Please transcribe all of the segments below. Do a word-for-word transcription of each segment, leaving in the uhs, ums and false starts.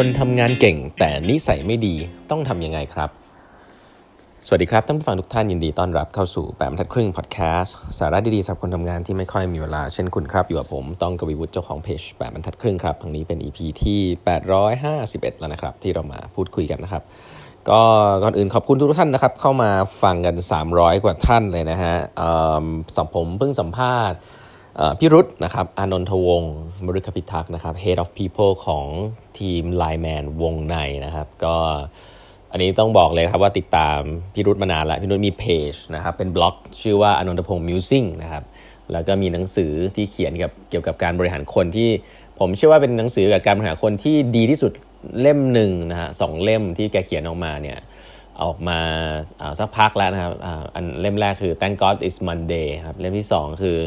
คนทำงานเก่งแต่นิสัยไม่ดีต้องทำยังไงครับสวัสดีครับท่านผู้ฟังทุกท่านยินดีต้อนรับเข้าสู่แปดบรรทัดครึ่งพอดแคสต์สาระดีๆสำหรับคนทำงานที่ไม่ค่อยมีเวลาเช่นคุณครับอยู่กับผมต้องกวีวุฒิเจ้าของเพจแปดบรรทัดครึ่งครับครั้งนี้เป็น อี พี ที่แปดร้อยห้าสิบเอ็ดแล้วนะครับที่เรามาพูดคุยกันนะครับก็ก่อนอื่นขอบคุณทุกท่านนะครับเข้ามาฟังกันสามร้อยกว่าท่านเลยนะฮะเอ่อสัมผมเพิ่งสัมภาษณ์พี่รุตนะครับอานนทวงศ์มฤคพิทักษ์นะครับ Head of People ของทีม ไลน์ แมน วงในนะครับก็อันนี้ต้องบอกเลยครับว่าติดตามพี่รุตมานานแล้วพี่รุตมีเพจนะครับเป็นบล็อกชื่อว่าอานนทพงศ์มิวซิ่งนะครับแล้วก็มีหนังสือที่เขียนกับเกี่ยวกับการบริหารคนที่ผมเชื่อว่าเป็นหนังสือกับการบริหารคนที่ดีที่สุดเล่มหนึ่งนะฮะสองเล่มที่แกเขียนออกมาเนี่ยออกมาสักพักแล้วนะครับอันเล่มแรกคือ Thank God It's Monday ครับเล่มที่สองคือ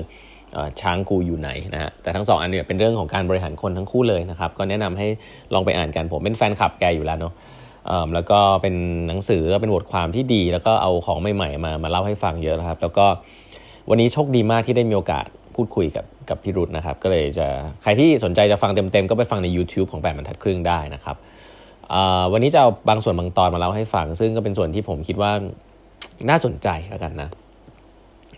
ช้างกูอยู่ไหนนะฮะแต่ทั้งสองอันเนี่ยเป็นเรื่องของการบริหารคนทั้งคู่เลยนะครับก็แนะนำให้ลองไปอ่านกันผมเป็นแฟนคลับแกอยู่แล้วเนาะแล้วก็เป็นหนังสือแล้วเป็นบทความที่ดีแล้วก็เอาของใหม่ๆมามาเล่าให้ฟังเยอะนะครับแล้วก็วันนี้โชคดีมากที่ได้มีโอกาสพูดคุยกับกับพี่รุตนะครับก็เลยจะใครที่สนใจจะฟังเต็มๆก็ไปฟังใน YouTube ของแปดบรรทัดครึ่งได้นะครับวันนี้จะเอาบางส่วนบางตอนมาเล่าให้ฟังซึ่งก็เป็นส่วนที่ผมคิดว่าน่าสนใจแล้วกันนะ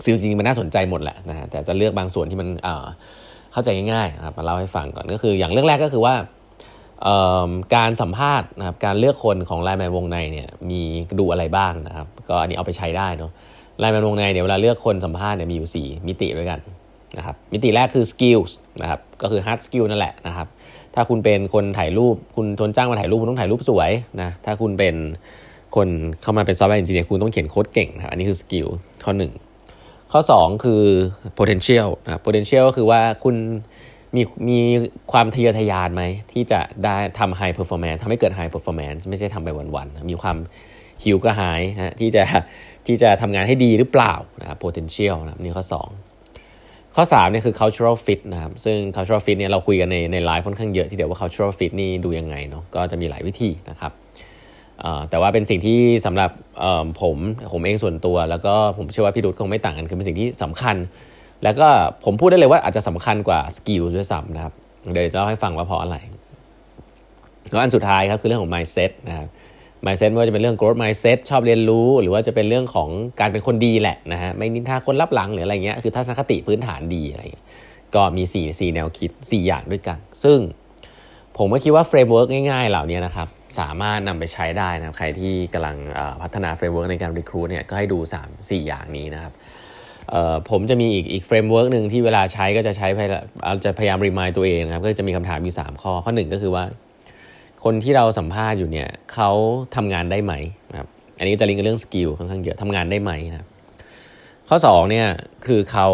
ซึ่งจริงๆมันน่าสนใจหมดแหละนะฮะแต่จะเลือกบางส่วนที่มันเข้าใจง่ายๆนะครับมาเล่าให้ฟังก่อนก็คืออย่างเรื่องแรกก็คือว่าการสัมภาษณ์นะครับการเลือกคนของไลน์แมนวงในเนี่ยมีดูอะไรบ้างนะครับก็อันนี้เอาไปใช้ได้เนาะไลน์แมนวงในเนี่ยเวลาเลือกคนสัมภาษณ์เนี่ยมีอยู่สี่มิติด้วยกันนะครับมิติแรกคือ skills นะครับก็คือ hard skill นั่นแหละนะครับถ้าคุณเป็นคนถ่ายรูปคุณทนจ้างมาถ่ายรูปคุณต้องถ่ายรูปสวยนะถ้าคุณเป็นคนเข้ามาเป็น software engineer คุณต้องเขียนโค้ดเก่งนะครับอันนี้คือ skill ข้อหนึ่งข้อสองคือ potential นะครับ potential ก็คือว่าคุณมีมีความทะเยอทะยานไหมที่จะได้ทำ high performance ทำให้เกิด high performance ไม่ใช่ทำไปวันๆมีความหิวกระหายฮะที่จะที่จะทำงานให้ดีหรือเปล่านะครับ potential นะครับนี่ข้อสองข้อสามเนี่ยคือ cultural fit นะครับซึ่ง cultural fit เนี่ยเราคุยกันในในไลฟ์ค่อนข้างเยอะที่เดี๋ยวว่า cultural fit นี่ดูยังไงเนาะก็จะมีหลายวิธีนะครับแต่ว่าเป็นสิ่งที่สำหรับผมผมเองส่วนตัวแล้วก็ผมเชื่อว่าพี่ดุษคงไม่ต่างกันคือเป็นสิ่งที่สำคัญแล้วก็ผมพูดได้เลยว่าอาจจะสำคัญกว่าสกิลด้วยซ้ำนะครับเดี๋ยวจะเล่าให้ฟังว่าเพราะอะไรแล้วอันสุดท้ายครับคือเรื่องของ mindset นะครับ mindset ว่าจะเป็นเรื่อง growth mindset ชอบเรียนรู้หรือว่าจะเป็นเรื่องของการเป็นคนดีแหละนะฮะไม่นินทาคนลับหลังหรืออะไรเงี้ยคือทัศนคติพื้นฐานดีอะไรเงี้ยก็มี4 4แนวคิดสี่อย่างด้วยกันซึ่งผมก็คิดว่า framework ง่ายๆเหล่านี้นะครับสามารถนำไปใช้ได้นะครับใครที่กำลังพัฒนา framework ในการ recruit เนี่ยก็ให้ดูสาม สี่อย่างนี้นะครับผมจะมีอีกอีกเฟรมเวิร์กนึงที่เวลาใช้ก็จะใช้จะพยายามรีมายตัวเองนะครับก็จะมีคำถามอยู่สามข้อข้อหนึ่งก็คือว่าคนที่เราสัมภาษณ์อยู่เนี่ยเขาทำงานได้ไหมนะครับอันนี้จะลิงก์กับเรื่องสกิลค่อนข้างเยอะทำงานได้ไหมนะครับข้อสองเนี่ยคือเขา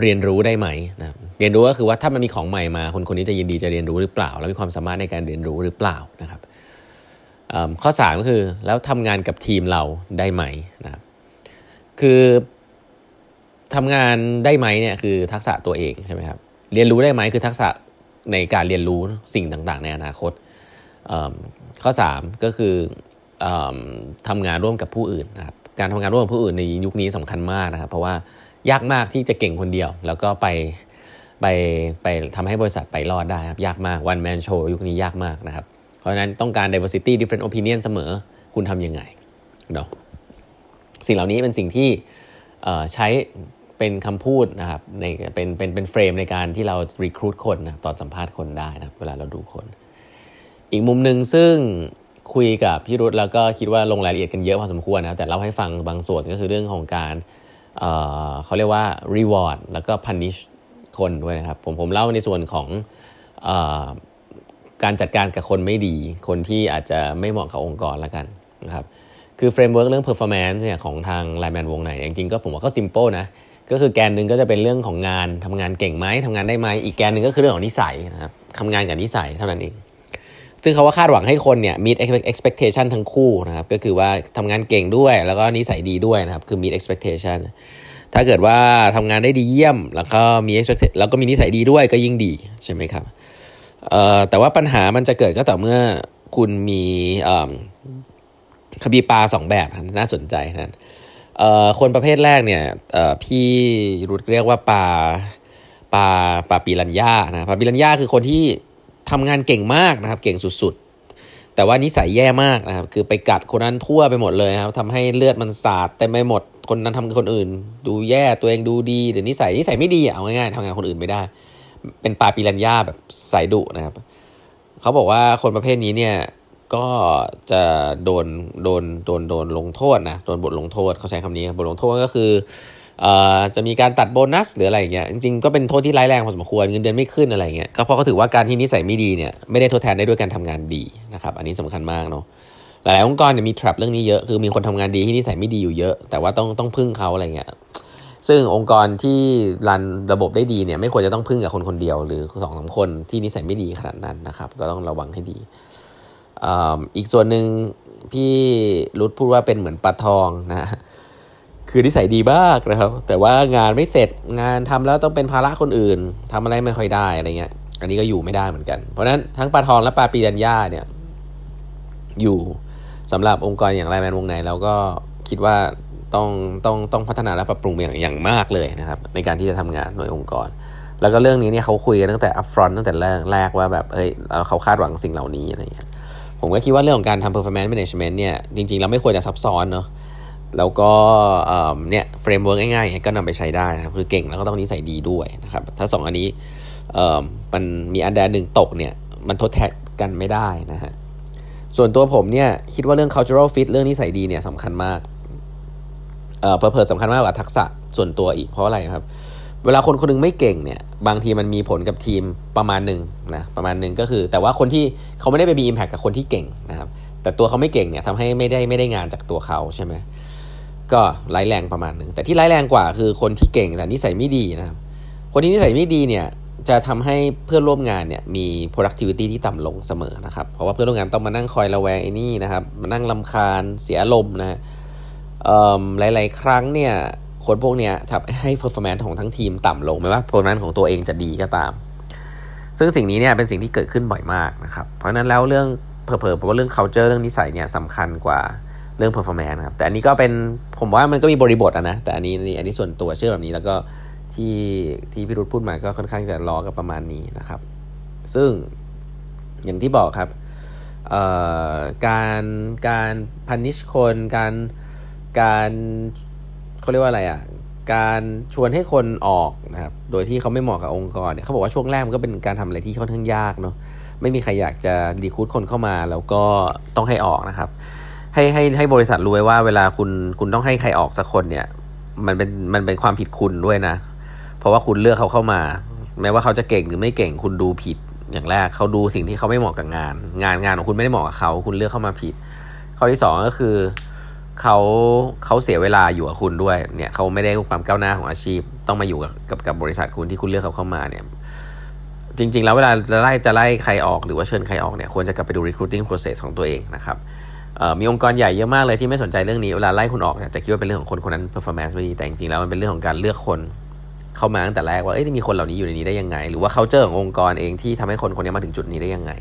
เรียนรู้ได้ไหมนะครับเรียนรู้ก็คือว่าถ้ามันมีของใหม่มาคนคนนี้จะยินดีจะเรียนรู้หรือเปล่าแล้วมีความสามารถในการเรียนรู้หรือเปล่านะครับข้อสามก็คือแล้วทำงานกับทีมเราได้ไหมนะครับคือทำงานได้ไหมเนี่ยคือทักษะตัวเองใช่ไหมครับเรียนรู้ได้ไหมคือทักษะในการเรียนรู้สิ่งต่างๆในอนาคตข้อสามก็คือทำงานร่วมกับผู้อื่นนะครับการทำงานร่วมกับผู้อื่นในยุคนี้สำคัญมากนะครับเพราะว่ายากมากที่จะเก่งคนเดียวแล้วก็ไปไปไปทำให้บริษัทไปรอดได้ครับยากมาก one man show ยุคนี้ยากมากนะครับเพราะฉะนั้นต้องการ diversity different opinion เสมอคุณทำยังไงเนาะสิ่งเหล่านี้เป็นสิ่งที่ใช้เป็นคำพูดนะครับในเป็นเป็นเป็นเฟรมในการที่เรารีครูทคนนะตอนสัมภาษณ์คนได้นะเวลาเราดูคนอีกมุมนึงซึ่งคุยกับพี่รุตแล้วก็คิดว่าลงรายละเอียดกันเยอะพอสมควรนะแต่เล่าให้ฟังบางส่วนก็คือเรื่องของการ เอ่อ เขาเรียกว่า reward แล้วก็ punish คนด้วยนะครับผมผมเล่าในส่วนของเอ่อการจัดการกับคนไม่ดีคนที่อาจจะไม่เหมาะกับองค์กรแล้วกันนะครับคือเฟรมเวิร์คเรื่อง performance เนี่ยของทาง ไลน์ แมน วงในจริงๆก็ผมว่าก็ simple นะก็คือแกนนึงก็จะเป็นเรื่องของงานทำงานเก่งไหมทำงานได้ไหมอีกแกนนึงก็คือเรื่องของนิสัยนะครับทำงานกับนิสัยเท่านั้นเองซึ่งเขาว่าคาดหวังให้คนเนี่ย meet expectation ทั้งคู่นะครับก็คือว่าทำงานเก่งด้วยแล้วก็นิสัยดีด้วยนะครับคือ meet expectation ถ้าเกิดว่าทำงานได้ดีเยี่ยมแล้วก็มี expectation แล้วก็มีนิสัยดีด้วยก็ยิ่งดีใช่ไหมครับเอ่อแต่ว่าปัญหามันจะเกิดก็ต่อเมื่อคุณมีเอ่อคบีปลาสองแบบน่าสนใจนะคนประเภทแรกเนี่ยพี่รุตเรียกว่าปลาปลาปลาปิรัญญานะปลาปิรัญญาคือคนที่ทำงานเก่งมากนะครับเก่งสุด แต่ว่านิสัยแย่มากนะครับคือไปกัดคนนั้นทั่วไปหมดเลยครับทำให้เลือดมันสาดเต็มไปหมดคนนั้นทำกับคนอื่นดูแย่ตัวเองดูดีหรือนิสัยนิสัยไม่ดีเอาง่ายๆทำงานคนอื่นไม่ได้เป็นปลาปิรันย่าแบบสายดุนะครับเขาบอกว่าคนประเภทนี้เนี่ยก็จะโดนโดนโดนโดนลงโทษนะโดนบทลงโทษเขาใช้คำนี้บทลงโทษก็คือจะมีการตัดโบนัสหรืออะไรอย่างเงี้ยจริงๆก็เป็นโทษที่ร้ายแรงพอสมควรเงินเดือนไม่ขึ้นอะไรอย่างเงี้ยก็เพราะเขาถือว่าการที่นิสัยไม่ดีเนี่ยไม่ได้ทดแทนได้ด้วยการทำงานดีนะครับอันนี้สำคัญมากเนาะหลายๆองค์กรเนี่ยมีแทรปเรื่องนี้เยอะคือมีคนทำงานดีที่นิสัยไม่ดีอยู่เยอะแต่ว่าต้องต้องพึ่งเขาอะไรเงี้ยซึ่งองค์กรที่รันระบบได้ดีเนี่ยไม่ควรจะต้องพึ่งกับคนคนเดียวหรือสองสามคนที่นิสัยไม่ดีขนาดนั้นนะครับก็ต้องระวังให้ดีอีกส่วนหนึ่งพี่รุธพูดว่าเป็นเหมือนปลาทองนะคือนิสัยดีมากนะครับแต่ว่างานไม่เสร็จงานทำแล้วต้องเป็นภาระคนอื่นทำอะไรไม่ค่อยได้อะไรเงี้ยอันนี้ก็อยู่ไม่ได้เหมือนกันเพราะนั้นทั้งปลาทองและปลาปีดันย่าเนี่ยอยู่สำหรับองค์กรอย่างไลน์แมนวงในเราก็คิดว่าต้องต้องต้องพัฒนาและปรับปรุงอย่างอย่างมากเลยนะครับในการที่จะทำงานหน่วยองค์กรแล้วก็เรื่องนี้เนี่ยเขาคุยกันตั้งแต่ upfront ตั้งแต่แรกแรกว่าแบบเอ้ยเขาคาดหวังสิ่งเหล่านี้อะไรเงี้ยผมก็คิดว่าเรื่องของการทำ performance management เนี่ยจริงๆเราไม่ควรจะซับซ้อนเนาะแล้วก็เนี่ยเฟรมเวิร์กง่ายๆก็นำไปใช้ได้นะครับคือเก่งแล้วก็ต้องนิสัยดีด้วยนะครับถ้าสองอันนี้มันมีอันใดหนึ่งตกเนี่ยมันทดแทนกันไม่ได้นะฮะส่วนตัวผมเนี่ยคิดว่าเรื่อง cultural fit เรื่องนิสัยดีเนี่ยสำคัญมากเอ่อ purpose สำคัญมากกว่าทักษะส่วนตัวอีกเพราะอะไรครับเวลาคนคนนึงไม่เก่งเนี่ยบางทีมันมีผลกับทีมประมาณหนึ่งนะประมาณหนึ่งก็คือแต่ว่าคนที่เขาไม่ได้ไปมี impact กับคนที่เก่งนะครับแต่ตัวเขาไม่เก่งเนี่ยทำให้ไม่ได้ไม่ได้งานจากตัวเขาใช่ไหมก็ร้ายแรงประมาณนึงแต่ที่ร้ายแรงกว่าคือคนที่เก่งแต่นิสัยไม่ดีนะครับคนที่นิสัยไม่ดีเนี่ยจะทำให้เพื่อนร่วมงานเนี่ยมี productivity ที่ต่ำลงเสมอนะครับเพราะว่าเพื่อนร่วมงานต้องมานั่งคอยระแวงไอ้นี่นะครับมานั่งรำคาญเสียอารมณ์นะฮะหลายๆครั้งเนี่ยคนพวกเนี้ยทำให้ performance ของทั้งทีมต่ำลงไม่ว่า performance ของตัวเองจะดีก็ตามซึ่งสิ่งนี้เนี่ยเป็นสิ่งที่เกิดขึ้นบ่อยมากนะครับเพราะฉะนั้นแล้วเรื่องเผลอๆเพราะว่าเรื่อง culture เรื่องนิสัยเนี่ยสำคัญกว่าเรื่อง performance นะครับแต่อันนี้ก็เป็นผมว่ามันก็มีบริบทอ่ะนะแต่อันนี้อันนี้ส่วนตัวเชื่อแบบนี้แล้วก็ที่ที่พี่รุธพูดมาก็ค่อนข้างจะล้อกับประมาณนี้นะครับซึ่งอย่างที่บอกครับเอ่อการการ punish คนการการเขาเรียกว่าอะไรอ่ะการชวนให้คนออกนะครับโดยที่เขาไม่เหมาะกับองค์กรเนี่ยเขาบอกว่าช่วงแรกมันก็เป็นการทำอะไรที่ค่อนข้างยากเนาะไม่มีใครอยากจะรีคูทคนเข้ามาแล้วก็ต้องให้ออกนะครับให้ให้ให้บริษัทรู้ไว้ว่าเวลาคุณคุณต้องให้ใครออกสักคนเนี่ยมันเป็นมันเป็นความผิดคุณด้วยนะเพราะว่าคุณเลือกเขาเข้ามาแม้ว่าเขาจะเก่งหรือไม่เก่งคุณดูผิดอย่างแรกเขาดูสิ่งที่เขาไม่เหมาะกับงานงานงานของคุณไม่ได้เหมาะกับเขาคุณเลือกเข้ามาผิดข้อที่สองก็คือเขาเขาเสียเวลาอยู่กับคุณด้วยเนี่ยเขาไม่ได้ความก้าวหน้าของอาชีพต้องมาอยู่กับกับกับบริษัทคุณที่คุณเลือกเขาเข้ามาเนี่ยจริงๆแล้วเวลาจะไล่จะไล่ใครออกหรือว่าเชิญใครออกเนี่ยควรจะกลับไปดู recruiting process ของตัวเองนะครับมีองค์กรใหญ่เยอะมากเลยที่ไม่สนใจเรื่องนี้เวลาไล่คุณออกเนี่ยจะคิดว่าเป็นเรื่องของคนคนนั้น performance ไม่ดีแต่จริงๆแล้วมันเป็นเรื่องของการเลือกคนเข้ามาตั้งแต่แรกว่าเอ้ยมีคนเหล่านี้อยู่ในนี้ได้ยังไงหรือว่า culture ขององค์กรเองที่ทำให้คนคนนี้มาถึงจุดนี้ได้ยังไง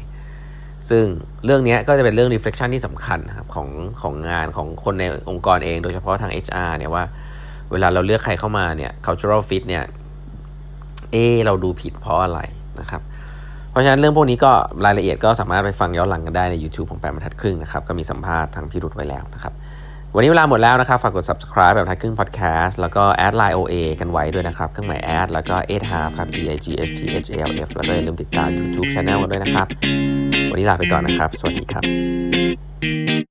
ซึ่งเรื่องนี้ก็จะเป็นเรื่อง reflection ที่สำคัญนะครับของของงานของคนในองค์กรเองโดยเฉพาะทาง เอช อาร์ เนี่ยว่าเวลาเราเลือกใครเข้ามาเนี่ย cultural fit เนี่ยเอ๊ะเราดูผิดเพราะอะไรนะครับเพราะฉะนั้นเรื่องพวกนี้ก็รายละเอียดก็สามารถไปฟังย้อนหลังกันได้ใน YouTube ของแปดบรรทัดครึ่งนะครับก็มีสัมภาษณ์ทางพี่รุธไว้แล้วนะครับวันนี้เวลาหมดแล้วนะครับฝากกด Subscribe แบบบรรทัดครึ่ง Podcast แล้วก็ add ไลน์ โอ เอ กันไว้ด้วยนะครับเครื่องหมาย add แล้วก็ add half ครับ อี ไอ จี เอช ที เอช เอ แอล เอฟ แล้วก็อย่าลืมติดตาม YouTube Channel กันด้วยนะครับวันนี้ลาไปก่อนนะครับสวัสดีครับ